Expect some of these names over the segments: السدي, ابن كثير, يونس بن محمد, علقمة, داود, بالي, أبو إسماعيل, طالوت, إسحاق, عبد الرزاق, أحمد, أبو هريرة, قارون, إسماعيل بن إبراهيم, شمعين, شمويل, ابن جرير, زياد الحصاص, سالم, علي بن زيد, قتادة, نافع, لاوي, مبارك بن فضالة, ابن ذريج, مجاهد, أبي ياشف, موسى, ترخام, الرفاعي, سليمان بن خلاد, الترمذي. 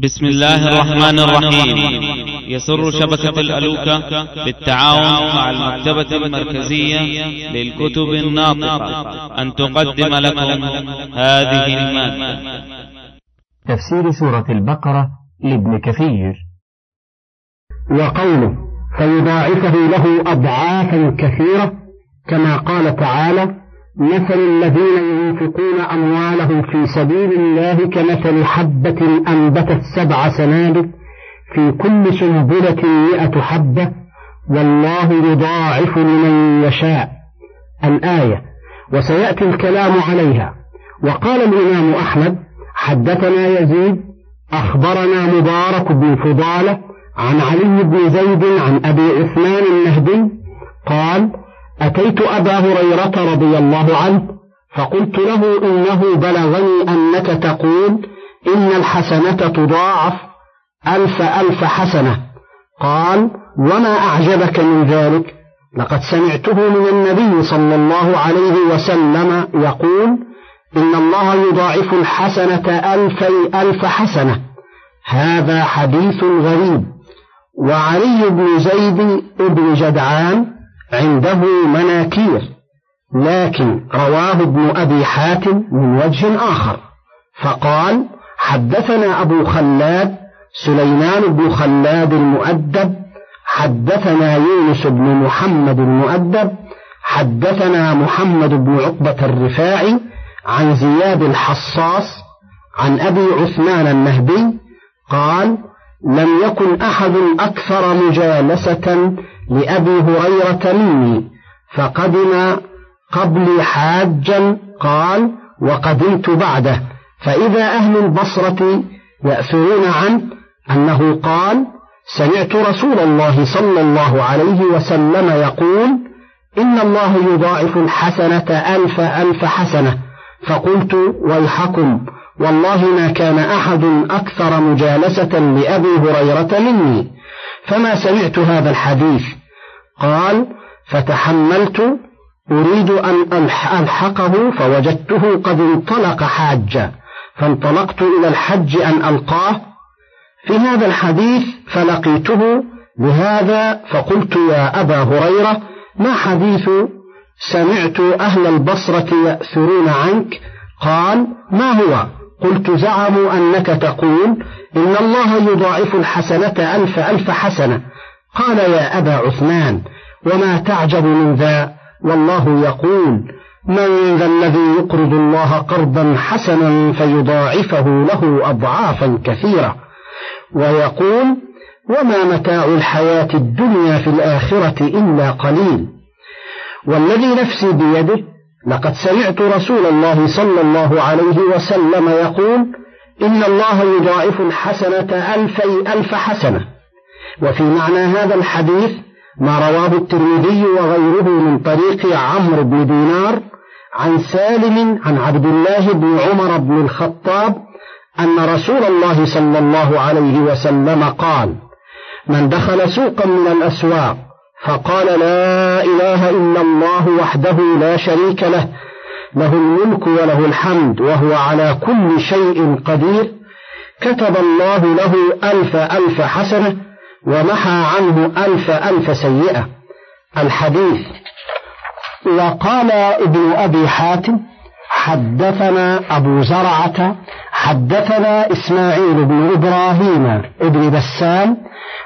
بسم الله الرحمن الرحيم. يسر شبكة الألوكة بالتعاون مع المكتبة المركزية للكتب الناطقة أن تقدم لكم هذه المادة. تفسير سورة البقرة لابن كثير. وقوله فيضاعفه له أضعافا كثيرة، كما قال تعالى: مثل الذين ينفقون أموالهم في سبيل الله كمثل حبة أنبتت 7 سنابل في كل سنبلة 100 حبة والله يضاعف لمن يشاء، الآية، وسيأتي الكلام عليها. وقال الإمام أحمد: حدثنا يزيد أخبرنا مبارك بن فضالة عن علي بن زيد عن أبي عثمان النهدي قال: أتيت أبا هريرة رضي الله عنه فقلت له: إنه بلغني أنك تقول إن الحسنة تضاعف 1000 حسنة. قال: وما أعجبك من ذلك؟ لقد سمعته من النبي صلى الله عليه وسلم يقول: إن الله يضاعف الحسنة 1000 حسنة. هذا حديث غريب. وعلي بن زيد ابن جدعان عنده مناكير، لكن رواه ابن أبي حاتم من وجه آخر، فقال: حدثنا أبو خلاد سليمان بن خلاد المؤدب، حدثنا يونس بن محمد المؤدب، حدثنا محمد بن عقبة الرفاعي عن زياد الحصاص عن أبي عثمان النهدي قال: لم يكن أحد أكثر مجالسة لأبي هريرة مني، فقدم قبلي حاجا، قال: وقدمت بعده، فإذا أهل البصرة يأثرون عنه أنه قال: سمعت رسول الله صلى الله عليه وسلم يقول: إن الله يضاعف الحسنة 1000 حسنة، فقلت: ويحكم، والله ما كان أحد أكثر مجالسة لأبي هريرة مني، فما سمعت هذا الحديث. قال: فتحملت أريد أن ألحقه فوجدته قد انطلق حاجة، فانطلقت إلى الحج أن ألقاه في هذا الحديث فلقيته بهذا، فقلت: يا أبا هريرة، ما حديث سمعت أهل البصرة يأثرون عنك؟ قال: ما هو؟ قلت: زعموا أنك تقول إن الله يضاعف الحسنة 1000 حسنة. قال: يا أبا عثمان، وما تعجب من ذا؟ والله يقول: من ذا الذي يقرض الله قرضا حسنا فيضاعفه له أضعافا كثيرة، ويقول: وما متاع الحياة الدنيا في الآخرة إلا قليل. والذي نفسي بيده لقد سمعت رسول الله صلى الله عليه وسلم يقول: إن الله يضاعف الحسنة 1000 حسنة. وفي معنى هذا الحديث ما رواه الترمذي وغيره من طريق عمرو بن دينار عن سالم عن عبد الله بن عمر بن الخطاب أن رسول الله صلى الله عليه وسلم قال: من دخل سوقا من الأسواق فقال: لا إله إلا الله وحده لا شريك له، له الملك وله الحمد وهو على كل شيء قدير، كتب الله له 1000 حسنة ومحى عنه 1000 سيئة، الحديث. وقال ابن أبي حاتم: حدثنا أبو زرعة، حدثنا إسماعيل بن إبراهيم ابن بسام،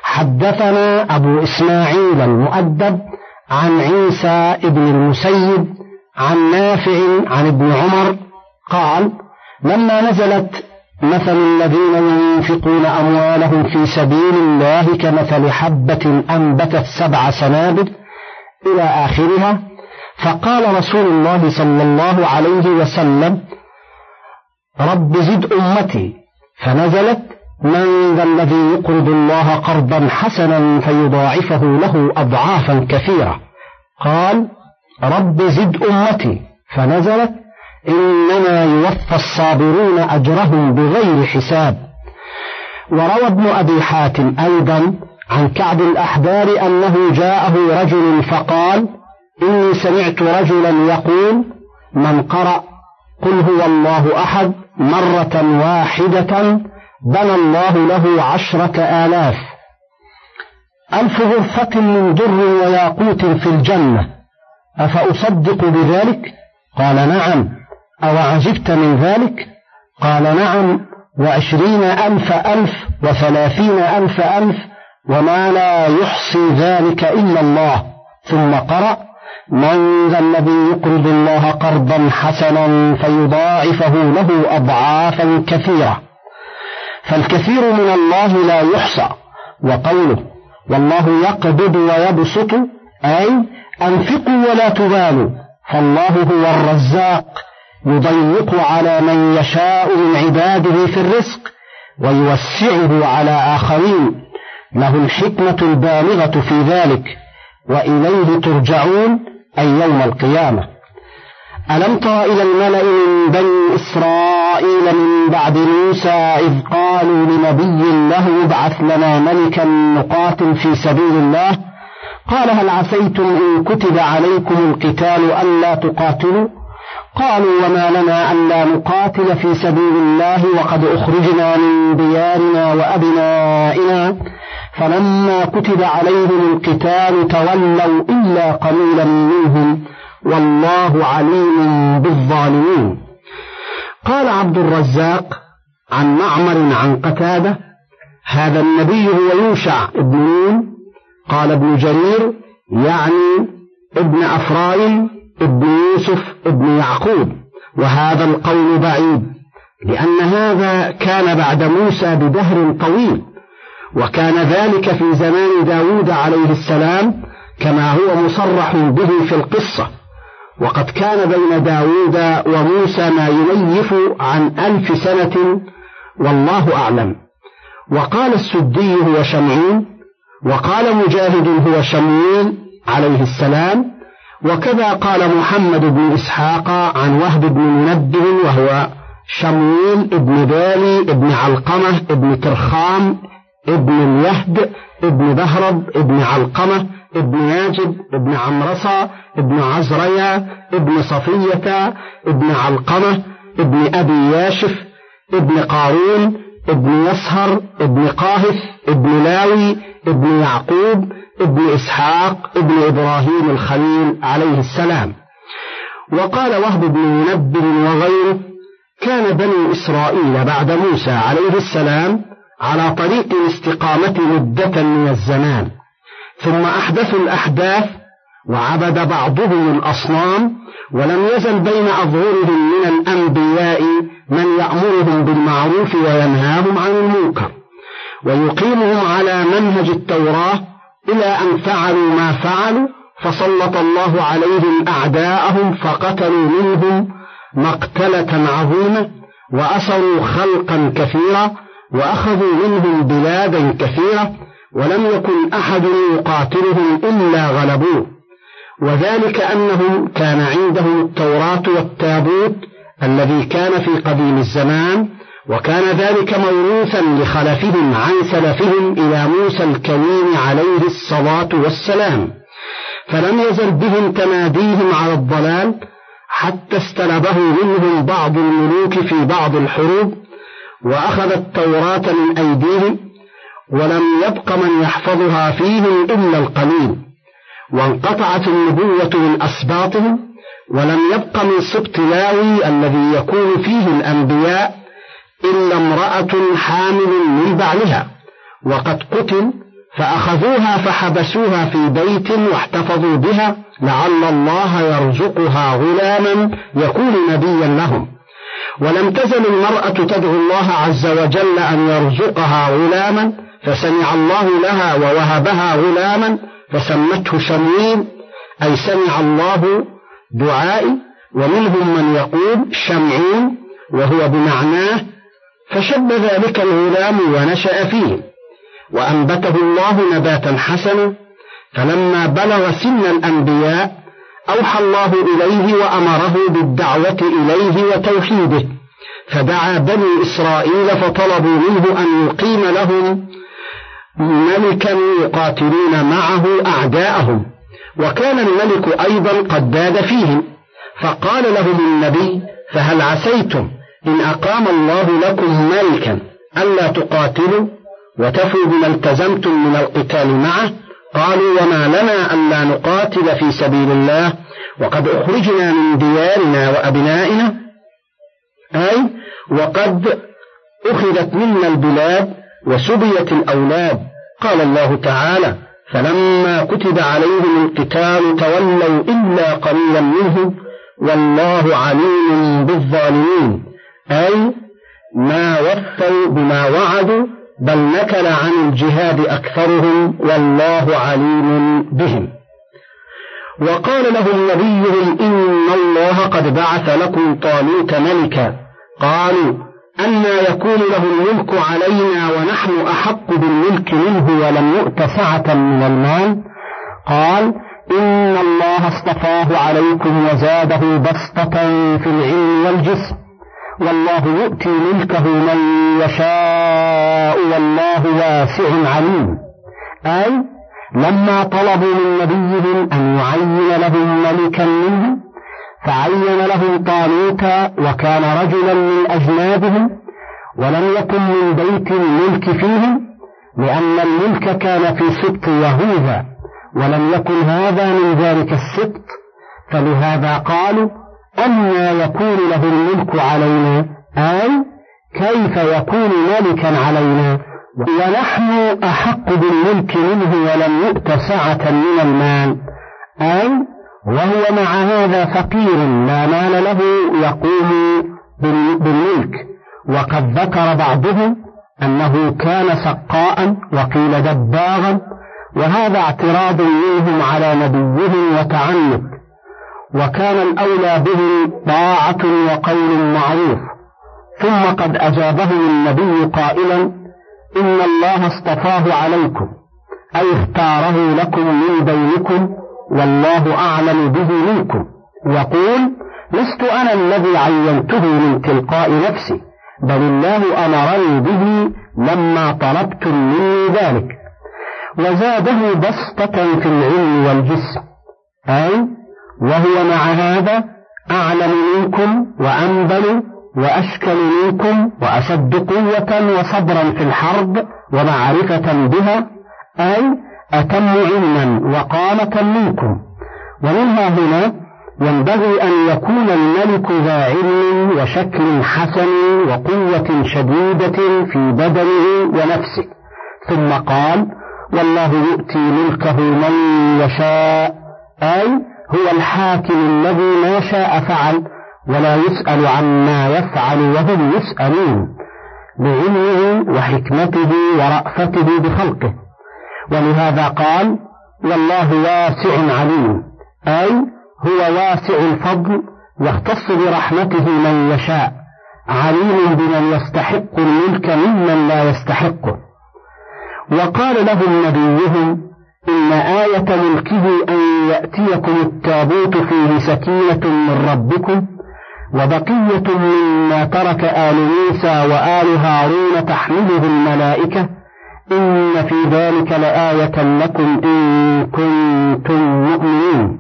حدثنا أبو إسماعيل المؤدب عن عيسى ابن المسيب عن نافع عن ابن عمر قال: لما نزلت: مثل الذين ينفقون أموالهم في سبيل الله كمثل حبة أنبتت 7 سنابل إلى آخرها، فقال رسول الله صلى الله عليه وسلم: رب زد أمتي، فنزلت: من ذا الذي يقرض الله قرضا حسنا فيضاعفه له أضعافا كثيرة. قال: رب زد أمتي، فنزلت: إنما يوفى الصابرون أجرهم بغير حساب. وروى ابن أبي حاتم أيضا عن كعب الأحبار أنه جاءه رجل فقال: إني سمعت رجلا يقول: من قرأ قل هو الله أحد مرة واحدة بنى الله له 10,000 ألف غرفة من در وياقوت في الجنة، أفأصدق بذلك؟ قال نعم. أو عجبت من ذلك؟ قال نعم. 20,000 و30,000 وما لا يحصي ذلك إلا الله. ثم قرأ: من ذا الذي يقرض الله قرضا حسنا فيضاعفه له أضعافا كثيرة، فالكثير من الله لا يحصى. وقوله والله يقبض ويبسط، أي أنفقوا ولا تبالوا، فالله هو الرزاق يضيق على من يشاء من عباده في الرزق ويوسعه على آخرين، له الحكمة البالغة في ذلك، وإليه ترجعون أي يوم القيامة. ألم تر إلى الملأ من بني إسرائيل من بعد موسى إذ قالوا لنبي له ابعث لنا ملكا نقاتل في سبيل الله، قال هل عسيتم إن كتب عليكم القتال ألا تقاتلوا، قالوا وما لنا ألا نقاتل في سبيل الله وقد أخرجنا من ديارنا وأبنائنا، فلما كتب عليهم القتال تولوا إلا قليلا منهم، والله عليم بالظالمين. قال عبد الرزاق عن معمر عن قتادة: هذا النبي هو يوشع ابن نون. قال ابن جرير: يعني ابن أفرايم ابن يوسف ابن يعقوب. وهذا القول بعيد، لأن هذا كان بعد موسى بدهر طويل، وكان ذلك في زمان داود عليه السلام كما هو مصرح به في القصة، وقد كان بين داود وموسى ما ينيف عن 1000 سنة والله أعلم. وقال السدي هو شمعين، وقال مجاهد هو شمويل عليه السلام، وكذا قال محمد بن إسحاق عن وهب بن منبه وهو شمويل ابن بالي ابن علقمة ابن ترخام ابن اليهد ابن بهرب ابن علقمة ابن ياجب ابن عمرصة ابن عزرية ابن صفية ابن علقمة ابن أبي ياشف ابن قارون ابن يسهر ابن قاهث ابن لاوي ابن يعقوب ابن إسحاق ابن إبراهيم الخليل عليه السلام. وقال وهب بن منبه وغيره: كان بني إسرائيل بعد موسى عليه السلام على طريق الاستقامة مدة من الزمان، ثم أحدثوا الأحداث وعبد بعضهم الأصنام، ولم يزل بين أظهرهم من الأنبياء من يأمرهم بالمعروف وينهاهم عن المنكر ويقيمهم على منهج التوراة، إلى أن فعلوا ما فعلوا، فسلط الله عليهم أعداءهم فقتلوا منهم مقتلة عظيمة، وأسروا خلقا كثيرا، وأخذوا منهم بلادا كثيرة، ولم يكن أحد يقاتلهم إلا غلبوه. وذلك أنهم كان عندهم التوراة والتابوت الذي كان في قديم الزمان، وكان ذلك موروثا لخلفهم عن سلفهم إلى موسى الكريم عليه الصلاة والسلام، فلم يزل بهم تماديهم على الضلال حتى استلبه منهم بعض الملوك في بعض الحروب، وأخذ التوراة من أيديهم، ولم يبق من يحفظها فيهم إلا القليل، وانقطعت النبوة من أسباطهم، ولم يبق من سبط لاوي الذي يكون فيه الأنبياء إلا امرأة حامل من بعلها، وقد قتل، فأخذوها فحبسوها في بيت واحتفظوا بها لعل الله يرزقها غلاما يكون نبيا لهم، ولم تزل المرأة تدعو الله عز وجل أن يرزقها غلاما، فسمع الله لها ووهبها غلاما فسمته شمويل، أي سمع الله دعائي. ومنهم من يقول شمعين وهو بمعناه، فشب ذلك الغلام ونشأ فيه، وأنبته الله نباتا حسنا، فلما بلغ سن الأنبياء أوحى الله إليه وأمره بالدعوة إليه وتوحيده، فدعا بني إسرائيل فطلبوا منه أن يقيم لهم ملكا يقاتلون معه أعداءهم، وكان الملك أيضا قد داد فيهم، فقال لهم النبي: فهل عسيتم إن أقام الله لكم ملكا ألا تقاتلوا وتفوا بما التزمتم من القتال معه. قالوا وما لنا ألا نقاتل في سبيل الله وقد أخرجنا من ديارنا وأبنائنا، أي وقد أخذت منا البلاد وسبيت الأولاد. قال الله تعالى فلما كتب عليهم القتال تولوا إلا قليلا منهم والله عليم بالظالمين، أي ما وفوا بما وعدوا بل نكل عن الجهاد أكثرهم والله عليم بهم. وقال لهم نبيهم إن الله قد بعث لكم طالوت ملكا. قالوا أنا يكون له الملك علينا ونحن أحق بالملك منه ولم يؤت سعة من المال. قال إن الله اصطفاه عليكم وزاده بسطة في العلم والجسم والله يؤتي ملكه من يشاء والله واسع عليم، أي لما طلبوا من نبيهم أن يعين لهم ملكا منهم فعين لهم طالوت وكان رجلا من أجنابهم ولم يكن من بيت الملك فيهم لأن الملك كان في سبط يهوذا ولم يكن هذا من ذلك السبط، فلهذا قالوا أنا يكون له الملك علينا، أي كيف يكون ملكا علينا ونحن أحق بالملك منه ولم يؤت سعة من المال، أي وهو مع هذا فقير لا مال له يقوم بالملك. وقد ذكر بعضهم أنه كان سقاء وقيل دباغا، وهذا اعتراض منهم على نبيهم وتعنت، وكان الأولى به طاعة وقول معروف. ثم قد أجابهم النبي قائلا إن الله اصطفاه عليكم، أي اختاره لكم من بينكم والله أعلم به منكم. يقول لست أنا الذي عينته من تلقاء نفسي بل الله أمرني به لما طلبتم مني ذلك. وزاده بسطة في العلم والجسم، أي وهو مع هذا أعلم منكم وأنبل وأشكل منكم وأشد قوة وصبرا في الحرب ومعرفة بها، أي أتم علما وقامة منكم. ومنها هنا ينبغي أن يكون الملك ذا علم وشكل حسن وقوة شديدة في بدنه ونفسه. ثم قال والله يؤتي ملكه من يشاء، أي هو الحاكم الذي ما شاء فعل ولا يسأل عما يفعل وهم يسألون، بعلمه وحكمته ورأفته بخلقه. ولهذا قال والله واسع عليم، أي هو واسع الفضل يختص برحمته من يشاء، عليم بمن يستحق الملك ممن لا يستحقه. وقال لهم نبيهم إن آية ملكه أن يأتيكم التابوت فيه سكينة من ربكم وبقية مما ترك آل موسى وآل هارون تحمله الملائكة إن في ذلك لآية لكم إن كنتم مؤمنين.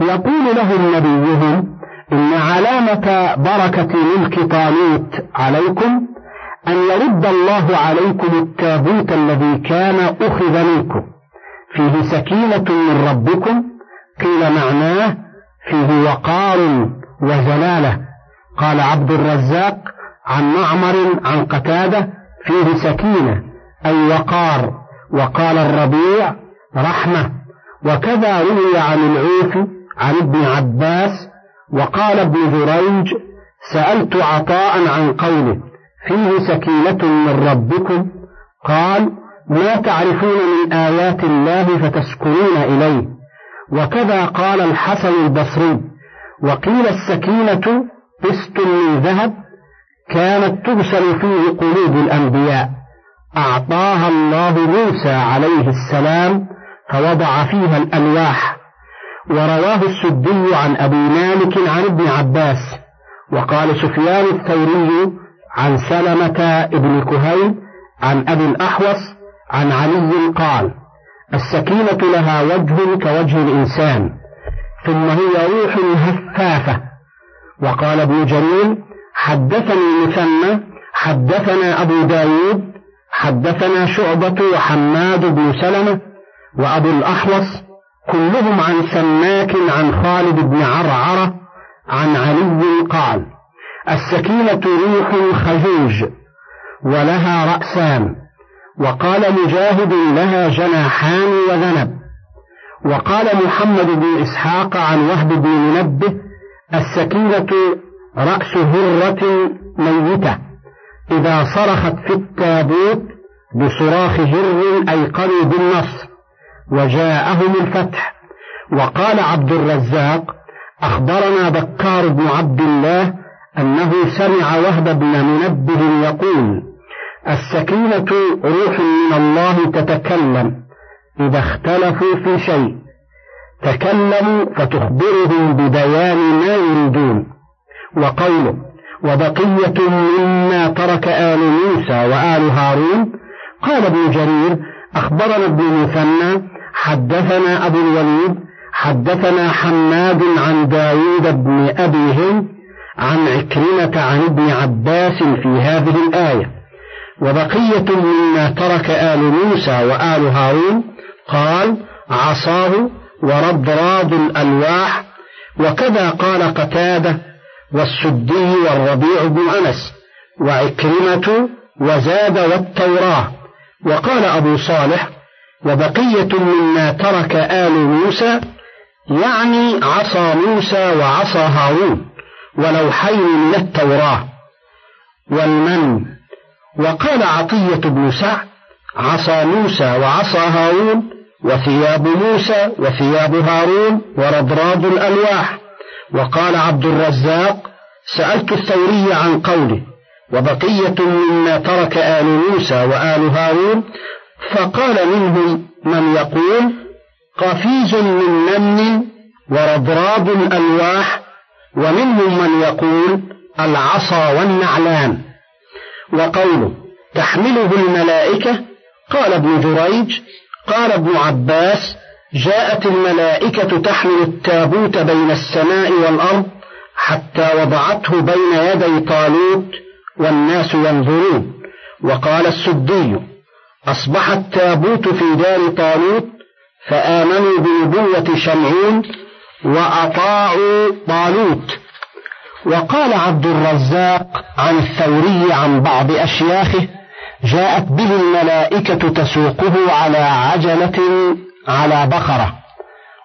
يقول لهم نبيهم إن علامة بركة ملك طالوت عليكم أن يرد الله عليكم التابوت الذي كان أخذ منكم فيه سكينة من ربكم، قيل معناه فيه وقار وجلالة. قال عبد الرزاق عن معمر عن قتادة فيه سكينة أي وقار، وقال الربيع رحمة. وكذا روي عن العوفي عن ابن عباس، وقال ابن ذريج سألت عطاء عن قوله فيه سكينة من ربكم، قال ما تعرفون من آيات الله فتسكنون إليه. وكذا قال الحسن البصري. وقيل السكينة قسط من ذهب كانت تبسل فيه قلوب الأنبياء، أعطاها الله موسى عليه السلام فوضع فيها الألواح. ورواه السدي عن أبي مالك عن ابن عباس، وقال سفيان الثوري عن سلمة ابن كهيل عن أبي الأحوص عن علي قال السكينة لها وجه كوجه الإنسان ثم هي روح هفافة. وقال ابن جرير حدثني مثنى حدثنا أبو داود حدثنا شعبة وحماد بن سلمة وأبو الأحوص كلهم عن سماك عن خالد بن عرعرة عن علي قال: السكينة ريح خزوج ولها رأسان، وقال مجاهد: لها جناحان وذنب. وقال محمد بن إسحاق عن وهب بن منبه: السكينة رأس هرة ميتة إذا صرخت في التابوت بصراخ هر أيقنوا بالنصر، وجاءهم الفتح. وقال عبد الرزاق: أخبرنا بكار بن عبد الله أنه سمع وهب بن منبه يقول: السكينة روح من الله تتكلم إذا اختلفوا في شيء، تكلموا فتخبرهم ببيان ما يريدون. وقوله: وبقية مما ترك آل موسى وآل هارون، قال ابن جرير: أخبرنا ابن مثنى حدثنا أبو الوليد حدثنا حماد عن داود بن أبي هند عن عكرمة عن ابن عباس في هذه الآية. وبقية مما ترك آل موسى وآل هارون، قال: عصاه ورضراض الألواح. وكذا قال قتادة والسدي والربيع بن أنس وعكرمة وزاد والتوراة. وقال أبو صالح: وبقية مما ترك آل موسى، يعني عصى موسى وعصى هارون ولوحين من التوراة والمن. وقال عطية بن سعد: عصى موسى وعصى هارون، وثياب موسى وثياب هارون، ورضراض الألواح. وقال عبد الرزاق: سألت الثوري عن قوله: وبقية مما ترك آل موسى وآل هارون، فقال منهم من يقول: قفيز من نمل ورضراض الألواح، ومنهم من يقول: العصا والنعلان. وقوله: تحمله الملائكة، قال ابن جريج: قال ابن عباس: جاءت الملائكة تحمل التابوت بين السماء والأرض حتى وضعته بين يدي طالوت والناس ينظرون. وقال السدي: أصبح التابوت في دار طالوت فآمنوا بنبوة شمعين وأطاعوا طالوت. وقال عبد الرزاق عن الثوري عن بعض أشياخه: جاءت به الملائكة تسوقه على عجلة على بقرة،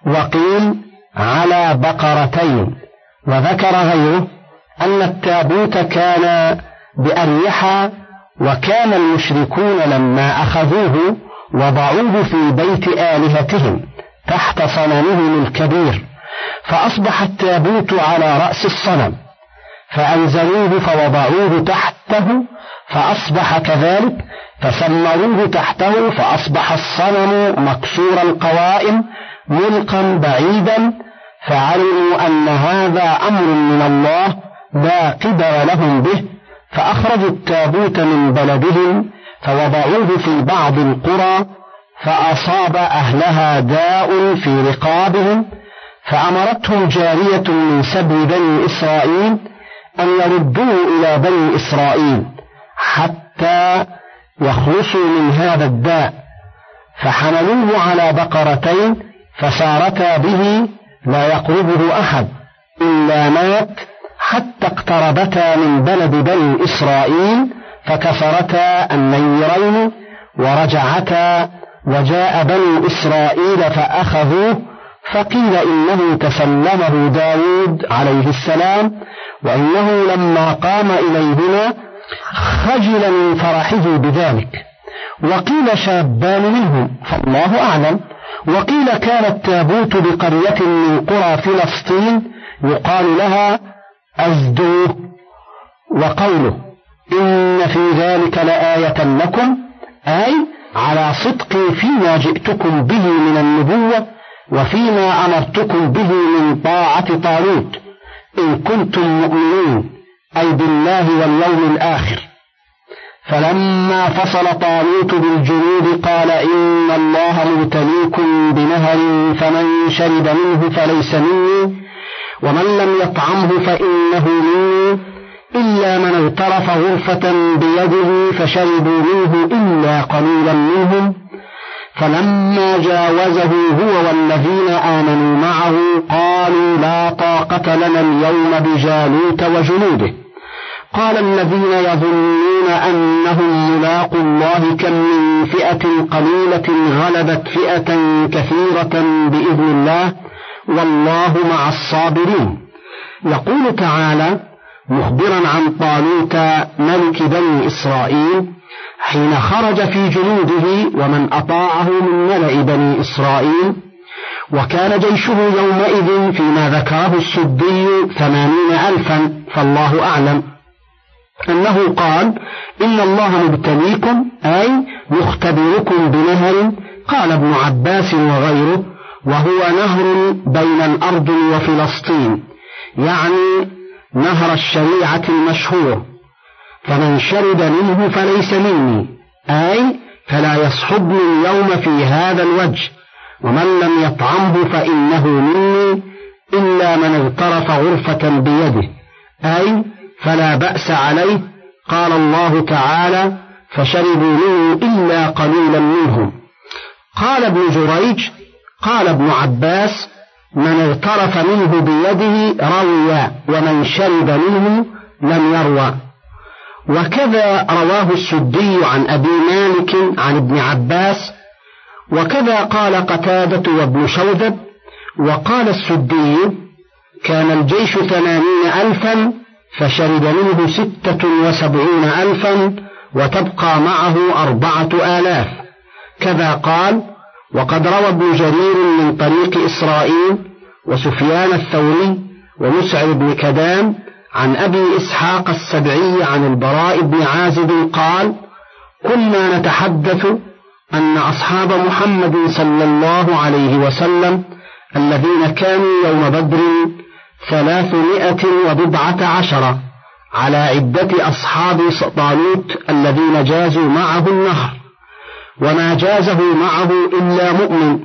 وقيل على بقرتين. وذكر غيره أن التابوت كان بأريحة، وكان المشركون لما أخذوه وضعوه في بيت آلهتهم تحت صنمهم الكبير، فأصبح التابوت على رأس الصنم فأنزلوه فوضعوه تحته فأصبح كذلك، فسمروه تحته فأصبح الصنم مكسور القوائم ملقا بعيدا، فعلموا أن هذا أمر من الله لا قدر لهم به، فأخرجوا التابوت من بلدهم فوضعوه في بعض القرى، فأصاب أهلها داء في رقابهم، فأمرتهم جارية من سبي بني إسرائيل أن يردوا إلى بني إسرائيل حتى يخلصوا من هذا الداء، فحملوه على بقرتين فسارتا به لا يقربه أحد إلا مات، حتى اقتربتا من بلد بني إسرائيل فكسرتا النيرين ورجعتا، وجاء بني إسرائيل فأخذوه، فقيل إنه تسلمه داود عليه السلام، وإنه لما قام إليهما خجل من فرحه بذلك. وقيل شابان منهم، فالله أعلم. وقيل كان التابوت بقرية من قرى فلسطين يقال لها أزدوه. وقوله: إن في ذلك لآية لكم، أي على صدقي فيما جئتكم به من النبوة وفيما أمرتكم به من طاعة طالوت، إن كنتم مؤمنين، أي بالله واليوم الآخر. فلما فصل طالوت بالجنود قال: إن الله مبتليكم بنهر فمن شرب منه فليس مني، ومن لم يطعمه فإنه مني إلا من اغترف غرفة بيده فشربوا منه إلا قليلا منهم، فلما جاوزه هو والذين آمنوا معه قالوا لا طاقة لنا اليوم بجالوت وجنوده. قال الذين يظنون أنهم ملاقو الله كم من فئة قليلة غلبت فئة كثيرة بإذن الله والله مع الصابرين. يقول تعالى مخبرا عن طالوت ملك بني إسرائيل حين خرج في جنوده ومن أطاعه من ملأ بني إسرائيل، وكان جيشه يومئذ فيما ذكره السدي 80,000، فالله أعلم، أنه قال إن الله مبتليكم أي مختبركم بنهر، قال ابن عباس وغيره، وهو نهر بين الأرض وفلسطين، يعني نهر الشريعة المشهور، فمن شرب منه فليس مني أي فلا يصحبني اليوم في هذا الوجه، ومن لم يطعمه فإنه مني إلا من اغترف غرفة بيده أي فلا بأس عليه. قال الله تعالى فشربوا منه إلا قليلا منهم. قال ابن جريج قال ابن عباس من اغترف منه بيده روى ومن شرب منه لم يروى. وكذا رواه السدي عن أبي مالك عن ابن عباس، وكذا قال قتادة وابن شوذب. وقال السدي كان الجيش 80,000 فشرب منه 76,000 وتبقى معه 4,000 كذا قال. وقد روى ابن جرير من طريق إسرائيل وسفيان الثوري ومسعر بن كدام عن أبي إسحاق السبعي عن البراء بن عازب قال كنا نتحدث أن أصحاب محمد صلى الله عليه وسلم الذين كانوا يوم بدر 319 على عدة أصحاب طالوت الذين جازوا معه النهر، وما جازه معه إلا مؤمن.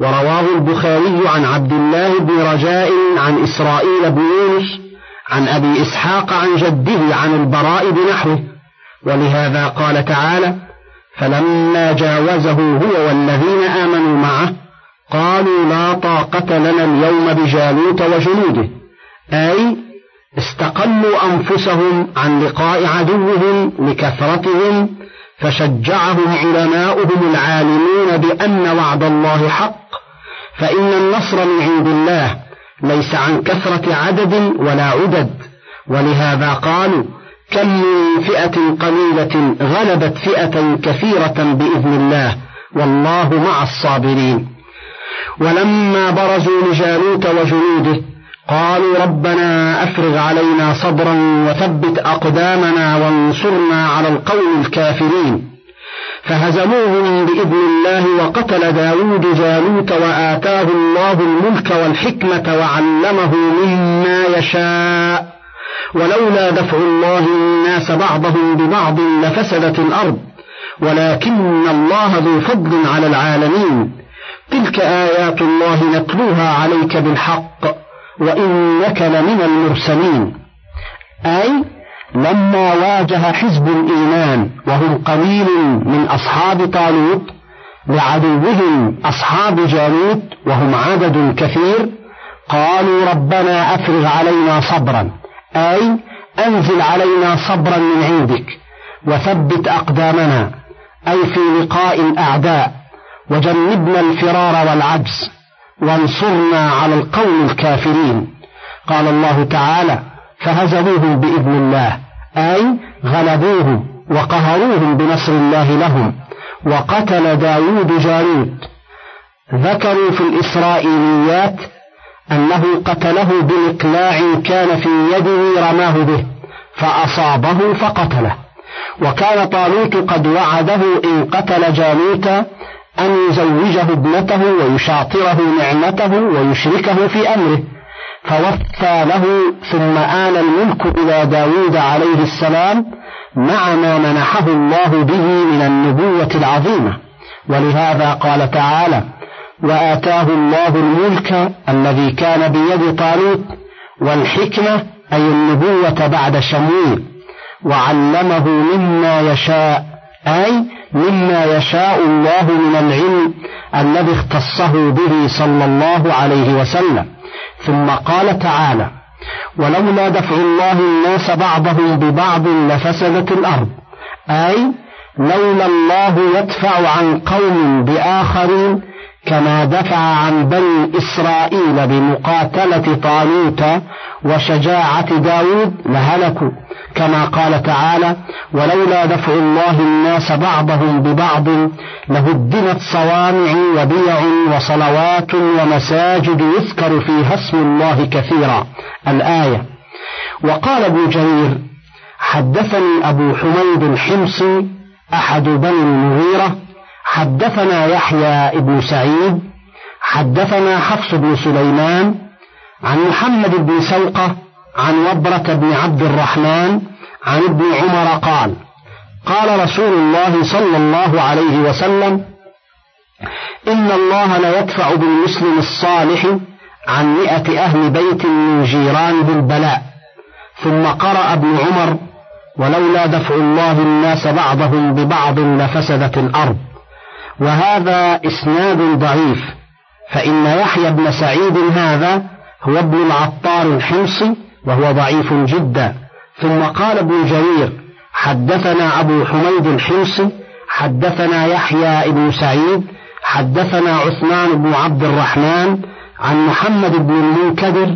ورواه البخاري عن عبد الله بن رجاء عن إسرائيل بن يونس عن أبي إسحاق عن جده عن البراء بنحوه، ولهذا قال تعالى فلما جاوزه هو والذين آمنوا معه قالوا لا طاقة لنا اليوم بجالوت وجنوده، أي استقلوا أنفسهم عن لقاء عدوهم لكثرتهم، فشجعهم علماؤهم العالمون بأن وعد الله حق، فإن النصر من عند الله ليس عن كثرة عدد ولا عدد. ولهذا قالوا كم من فئة قليلة غلبت فئة كثيرة بإذن الله والله مع الصابرين. ولما برزوا لجالوت وجنوده قالوا ربنا أفرغ علينا صبرا وثبت أقدامنا وانصرنا على القوم الكافرين، فهزموهم بإذن الله. وقتل داود جالوت وآتاه الله الملك والحكمة وعلمه مما يشاء، ولولا دفع الله الناس بعضهم ببعض لفسدت الأرض ولكن الله ذو فضل على العالمين. تلك آيات الله نتلوها عليك بالحق وإنك لمن المرسلين. أي لما واجه حزب الإيمان وهم قليل من أصحاب طالوت لعدوهم أصحاب جالوت وهم عدد كثير قالوا ربنا أفرغ علينا صبرا أي أنزل علينا صبرا من عندك وثبت أقدامنا أي في لقاء الأعداء وجنبنا الفرار والعجز وانصرنا على القوم الكافرين. قال الله تعالى فهزموهم بإذن الله أي غلبوهم وقهروهم بنصر الله لهم. وقتل داود جالوت، ذكروا في الإسرائيليات أنه قتله بمقلاع كان في يده رماه به فأصابه فقتله، وكان طالوت قد وعده إن قتل جالوت أن يزوجه ابنته ويشاطره نعمته ويشركه في أمره، فوفى له. ثم آل الملك إلى داود عليه السلام مع ما منحه الله به من النبوة العظيمة، ولهذا قال تعالى وآتاه الله الملك الذي كان بيد طالوت والحكمة أي النبوة بعد شمويل، وعلمه مما يشاء أي مما يشاء الله من العلم الذي اختصه به صلى الله عليه وسلم. ثم قال تعالى: ولولا دفع الله الناس بعضهم ببعض لفسدت الأرض، أي لولا الله يدفع عن قوم بآخرين كما دفع عن بني إسرائيل بمقاتلة طالوت وشجاعة داود لهلكوا، كما قال تعالى: ولولا دفع الله الناس بعضهم ببعض لهدمت صوامع وبيع وصلوات ومساجد يذكر فيها اسم الله كثيرا، الآية. وقال ابن جرير: حدثني أبو حميد الحمصي أحد بني المغيرة، حدثنا يحيى بن سعيد، حدثنا حفص بن سليمان عن محمد بن سوقة عن وبرة بن عبد الرحمن عن ابن عمر قال: قال رسول الله صلى الله عليه وسلم: إن الله ليدفع بالمسلم الصالح عن 100 أهل بيت من جيران بالبلاء. ثم قرأ ابن عمر: ولولا دفع الله الناس بعضهم ببعض لفسدت الأرض. وهذا إسناد ضعيف، فإن يحيى بن سعيد هذا هو ابن العطار الحمصي وهو ضعيف جدا. ثم قال ابن جرير: حدثنا أبو حميد الحمصي، حدثنا يحيى بن سعيد، حدثنا عثمان بن عبد الرحمن عن محمد بن المنكدر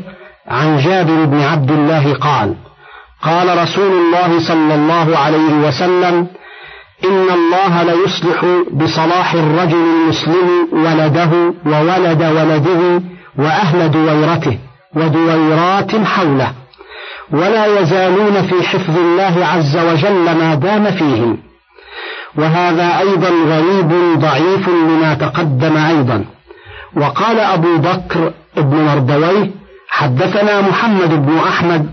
عن جابر بن عبد الله قال: قال رسول الله صلى الله عليه وسلم: إن الله ليصلح بصلاح الرجل المسلم ولده وولد ولده وأهل دويرته ودويرات حوله، ولا يزالون في حفظ الله عز وجل ما دام فيهم. وهذا أيضا غريب ضعيف لما تقدم أيضا. وقال أبو بكر بن مردويه: حدثنا محمد بن أحمد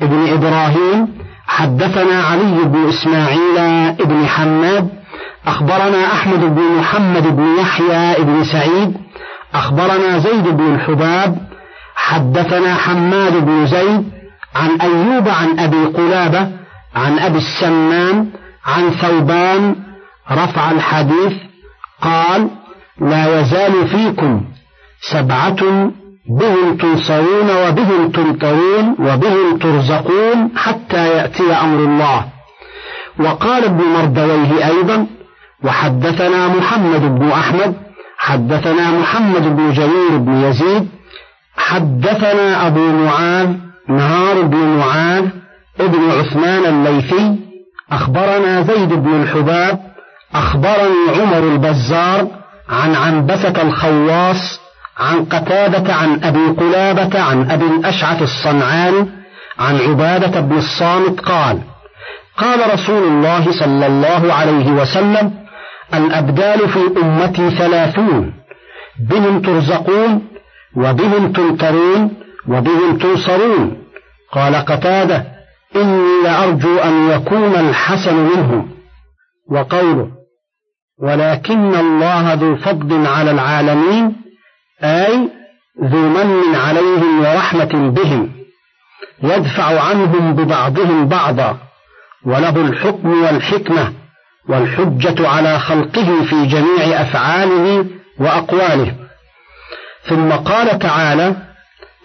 بن إبراهيم، حدثنا علي بن إسماعيل بن حماد، أخبرنا أحمد بن محمد بن يحيى بن سعيد، أخبرنا زيد بن الحباب، حدثنا حماد بن زيد عن أيوب عن أبي قلابة عن أبي السمان عن ثوبان رفع الحديث قال: لا يزال فيكم 7 بهم تنصرون وبهم تمترون وبهم ترزقون حتى يأتي أمر الله. وقال ابن مردويه أيضا: وحدثنا محمد بن أحمد، حدثنا محمد بن جرير بن يزيد، حدثنا أبو معاذ نهار بن معاذ ابن عثمان الليثي، أخبرنا زيد بن الحباب، أخبرني عمر البزار عن عنبسة الخواص عن قتادة عن أبي قلابة عن أبي الأشعث الصنعاني عن عبادة بن الصامت قال: قال رسول الله صلى الله عليه وسلم: الأبدال في أمتي 30، بهم ترزقون وبهم تمترون وبهم تنصرون. قال قتادة: إني لأرجو أن يكون الحسن منهم. وقوله: ولكن الله ذو فضل على العالمين، أي ذو من عليهم ورحمة بهم، يدفع عنهم ببعضهم بعضا، وله الحكم والحكمة والحجة على خلقه في جميع أفعاله وأقواله. ثم قال تعالى: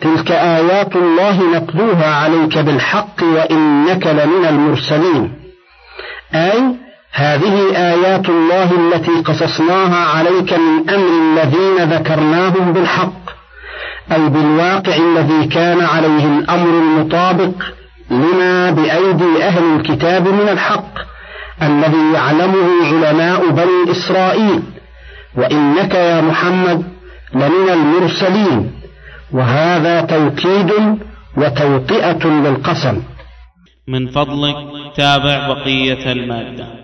تلك آيات الله نتلوها عليك بالحق وإنك لمن المرسلين، أي هذه آيات الله التي قصصناها عليك من أمر الذين ذكرناهم بالحق، أي بالواقع الذي كان عليه الأمر المطابق لما بأيدي أهل الكتاب من الحق الذي يعلمه علماء بني إسرائيل، وإنك يا محمد لمن المرسلين. وهذا توكيد وتوطئة للقسم. من فضلك تابع بقية المادة.